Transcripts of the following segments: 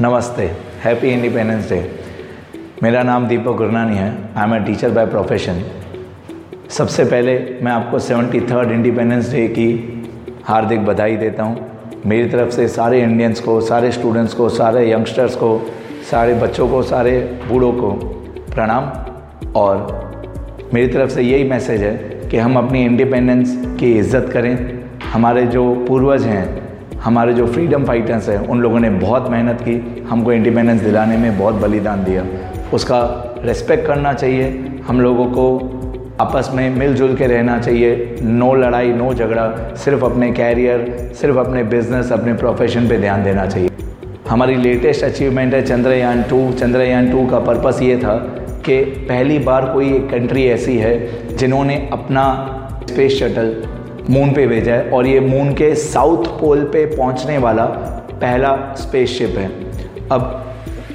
नमस्ते, happy independence day. मेरा नाम दीपक गुरनानी है। I am a teacher by profession. सबसे पहले मैं आपको 73rd इंडिपेंडेंस डे की हार्दिक बधाई देता हूँ। मेरी तरफ से सारे इंडियंस को, सारे स्टूडेंट्स को, सारे यंगस्टर्स को, सारे बच्चों को, सारे बूढ़ों को प्रणाम। और मेरी तरफ से यही मैसेज है कि हम अपनी इंडिपेंडेंस की इज़्ज़त करें। हमारे जो पूर्वज हैं, हमारे जो फ्रीडम फाइटर्स हैं, उन लोगों ने बहुत मेहनत की, हमको इंडिपेंडेंस दिलाने में बहुत बलिदान दिया। उसका रेस्पेक्ट करना चाहिए। हम लोगों को आपस में मिलजुल के रहना चाहिए। नो लड़ाई, नो झगड़ा। सिर्फ अपने कैरियर, सिर्फ अपने बिजनेस, अपने प्रोफेशन पे ध्यान देना चाहिए। हमारी लेटेस्ट अचीवमेंट है चंद्रयान 2। चंद्रयान 2 का पर्पस ये था कि पहली बार कोई एक कंट्री ऐसी है जिन्होंने अपना स्पेस शटल मून पे भेजा है, और ये मून के साउथ पोल पे पहुंचने वाला पहला स्पेसशिप है। अब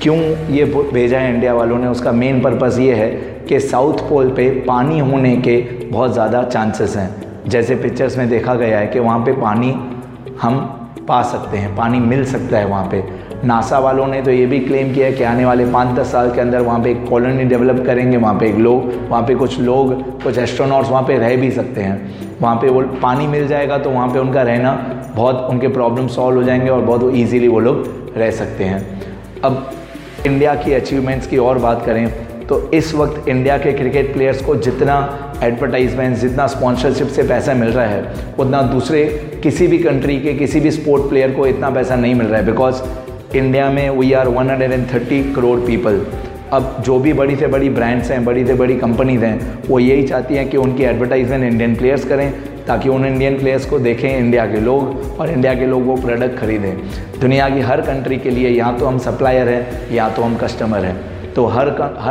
क्यों ये भेजा है इंडिया वालों ने, उसका मेन पर्पस ये है कि साउथ पोल पे पानी होने के बहुत ज़्यादा चांसेस हैं। जैसे पिक्चर्स में देखा गया है कि वहाँ पे पानी हम पा सकते हैं, पानी मिल सकता है वहाँ पे। नासा वालों ने तो ये भी क्लेम किया है कि आने वाले 5-10 साल के अंदर वहाँ पे एक कॉलोनी डेवलप करेंगे। वहाँ पे कुछ लोग, कुछ एस्ट्रोनॉट्स वहाँ पे रह भी सकते हैं। वहाँ पे वो पानी मिल जाएगा तो वहाँ पे उनका रहना बहुत, उनके प्रॉब्लम सॉल्व हो जाएंगे और बहुत ईजीली वो लोग रह सकते हैं। अब इंडिया की अचीवमेंट्स की और बात करें तो इस वक्त इंडिया के क्रिकेट प्लेयर्स को जितना एडवर्टाइजमेंट, जितना स्पॉन्सरशिप से पैसा मिल रहा है, उतना दूसरे किसी भी कंट्री के किसी भी स्पोर्ट प्लेयर को इतना पैसा नहीं मिल रहा है। बिकॉज इंडिया में वी आर 130 करोड़ पीपल। अब जो भी बड़ी से बड़ी ब्रांड्स हैं, बड़ी से बड़ी कंपनीज हैं, वो यही चाहती हैं कि उनकी एडवर्टाइजमेंट इंडियन प्लेयर्स करें ताकि उन इंडियन प्लेयर्स को देखें इंडिया के लोग, और इंडिया के लोग वो प्रोडक्ट खरीदें। दुनिया की हर कंट्री के लिए या तो हम सप्लायर हैं या तो हम कस्टमर हैं। तो हर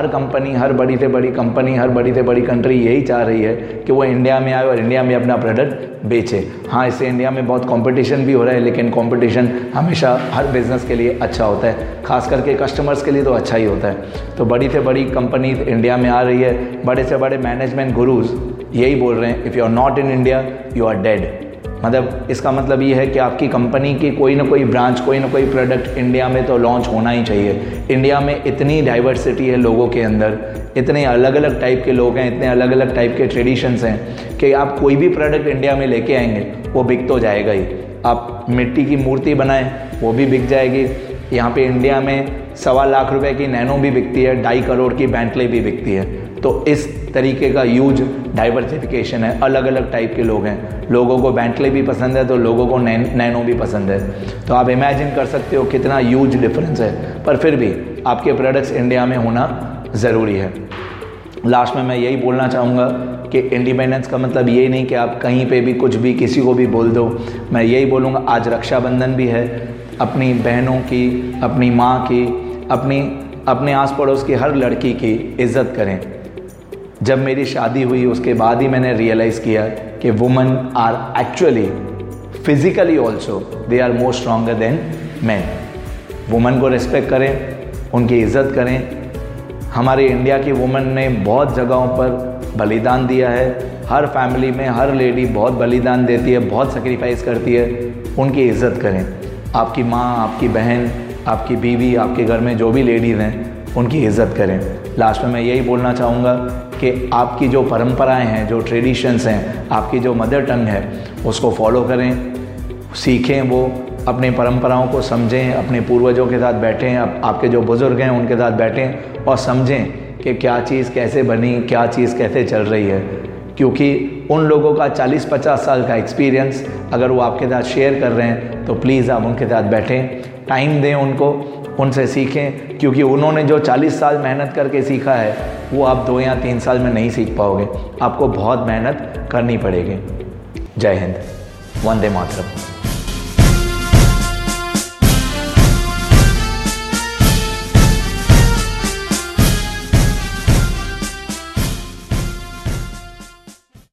कंपनी, हर बड़ी से बड़ी कंपनी, हर बड़ी से बड़ी कंट्री यही चाह रही है कि वो इंडिया में आए और इंडिया में अपना प्रोडक्ट बेचे। हाँ, इससे इंडिया में बहुत कंपटीशन भी हो रहा है, लेकिन कंपटीशन हमेशा हर बिज़नेस के लिए अच्छा होता है, खास करके कस्टमर्स के लिए तो अच्छा ही होता है। तो बड़ी से बड़ी कंपनी इंडिया में आ रही है। बड़े से बड़े मैनेजमेंट गुरुज यही बोल रहे हैं, if you are not in India you are dead. मतलब इसका मतलब ये है कि आपकी कंपनी की कोई ना कोई ब्रांच, कोई ना कोई प्रोडक्ट इंडिया में तो लॉन्च होना ही चाहिए। इंडिया में इतनी डाइवर्सिटी है लोगों के अंदर, इतने अलग अलग टाइप के लोग हैं, इतने अलग अलग टाइप के ट्रेडिशंस हैं कि आप कोई भी प्रोडक्ट इंडिया में लेके आएंगे वो बिक तो जाएगा ही। आप मिट्टी की मूर्ति बनाएं वो भी बिक जाएगी। यहाँ पे इंडिया में 1.25 लाख रुपए की नैनो भी बिकती है, 2.5 करोड़ की बैंटले भी बिकती है। तो इस तरीके का यूज डाइवर्सिफिकेशन है, अलग अलग टाइप के लोग हैं। लोगों को बैंटले भी पसंद है तो लोगों को नैनो भी पसंद है। तो आप इमेजिन कर सकते हो कितना यूज डिफरेंस है, पर फिर भी आपके प्रोडक्ट्स इंडिया में होना ज़रूरी है। लास्ट में मैं यही बोलना चाहूँगा कि इंडिपेंडेंस का मतलब ये नहीं कि आप कहीं पे भी कुछ भी किसी को भी बोल दो। मैं यही बोलूँगा, आज रक्षाबंधन भी है। अपनी बहनों की, अपनी माँ की, अपने आस पड़ोस की हर लड़की की इज़्ज़त करें। जब मेरी शादी हुई उसके बाद ही मैंने रियलाइज़ किया कि women are actually physically also they are more stronger than man. Women को रिस्पेक्ट करें, उनकी इज़्ज़त करें। हमारे इंडिया की वुमेन ने बहुत जगहों पर बलिदान दिया है। हर फैमिली में हर लेडी बहुत बलिदान देती है, बहुत सेक्रीफाइस करती है। उनकी इज़्ज़त करें। आपकी माँ, आपकी बहन, आपकी बीवी, आपके घर में जो भी लेडीज़ हैं, उनकी इज़्ज़त करें। लास्ट में मैं यही बोलना चाहूँगा कि आपकी जो परंपराएं हैं, जो ट्रेडिशंस हैं, आपकी जो मदर टंग है, उसको फॉलो करें, सीखें, वो अपने परंपराओं को समझें, अपने पूर्वजों के साथ बैठें, आपके जो बुज़ुर्ग हैं उनके साथ बैठें और समझें कि क्या चीज़ कैसे बनी, क्या चीज़ कैसे चल रही है। क्योंकि उन लोगों का 40-50 साल का एक्सपीरियंस अगर वो आपके साथ शेयर कर रहे हैं तो प्लीज़ आप उनके साथ बैठें, टाइम दें उनको, उनसे सीखें। क्योंकि उन्होंने जो 40 साल मेहनत करके सीखा है वो आप 2 या 3 साल में नहीं सीख पाओगे। आपको बहुत मेहनत करनी पड़ेगी। जय हिंद, वंदे मातरम।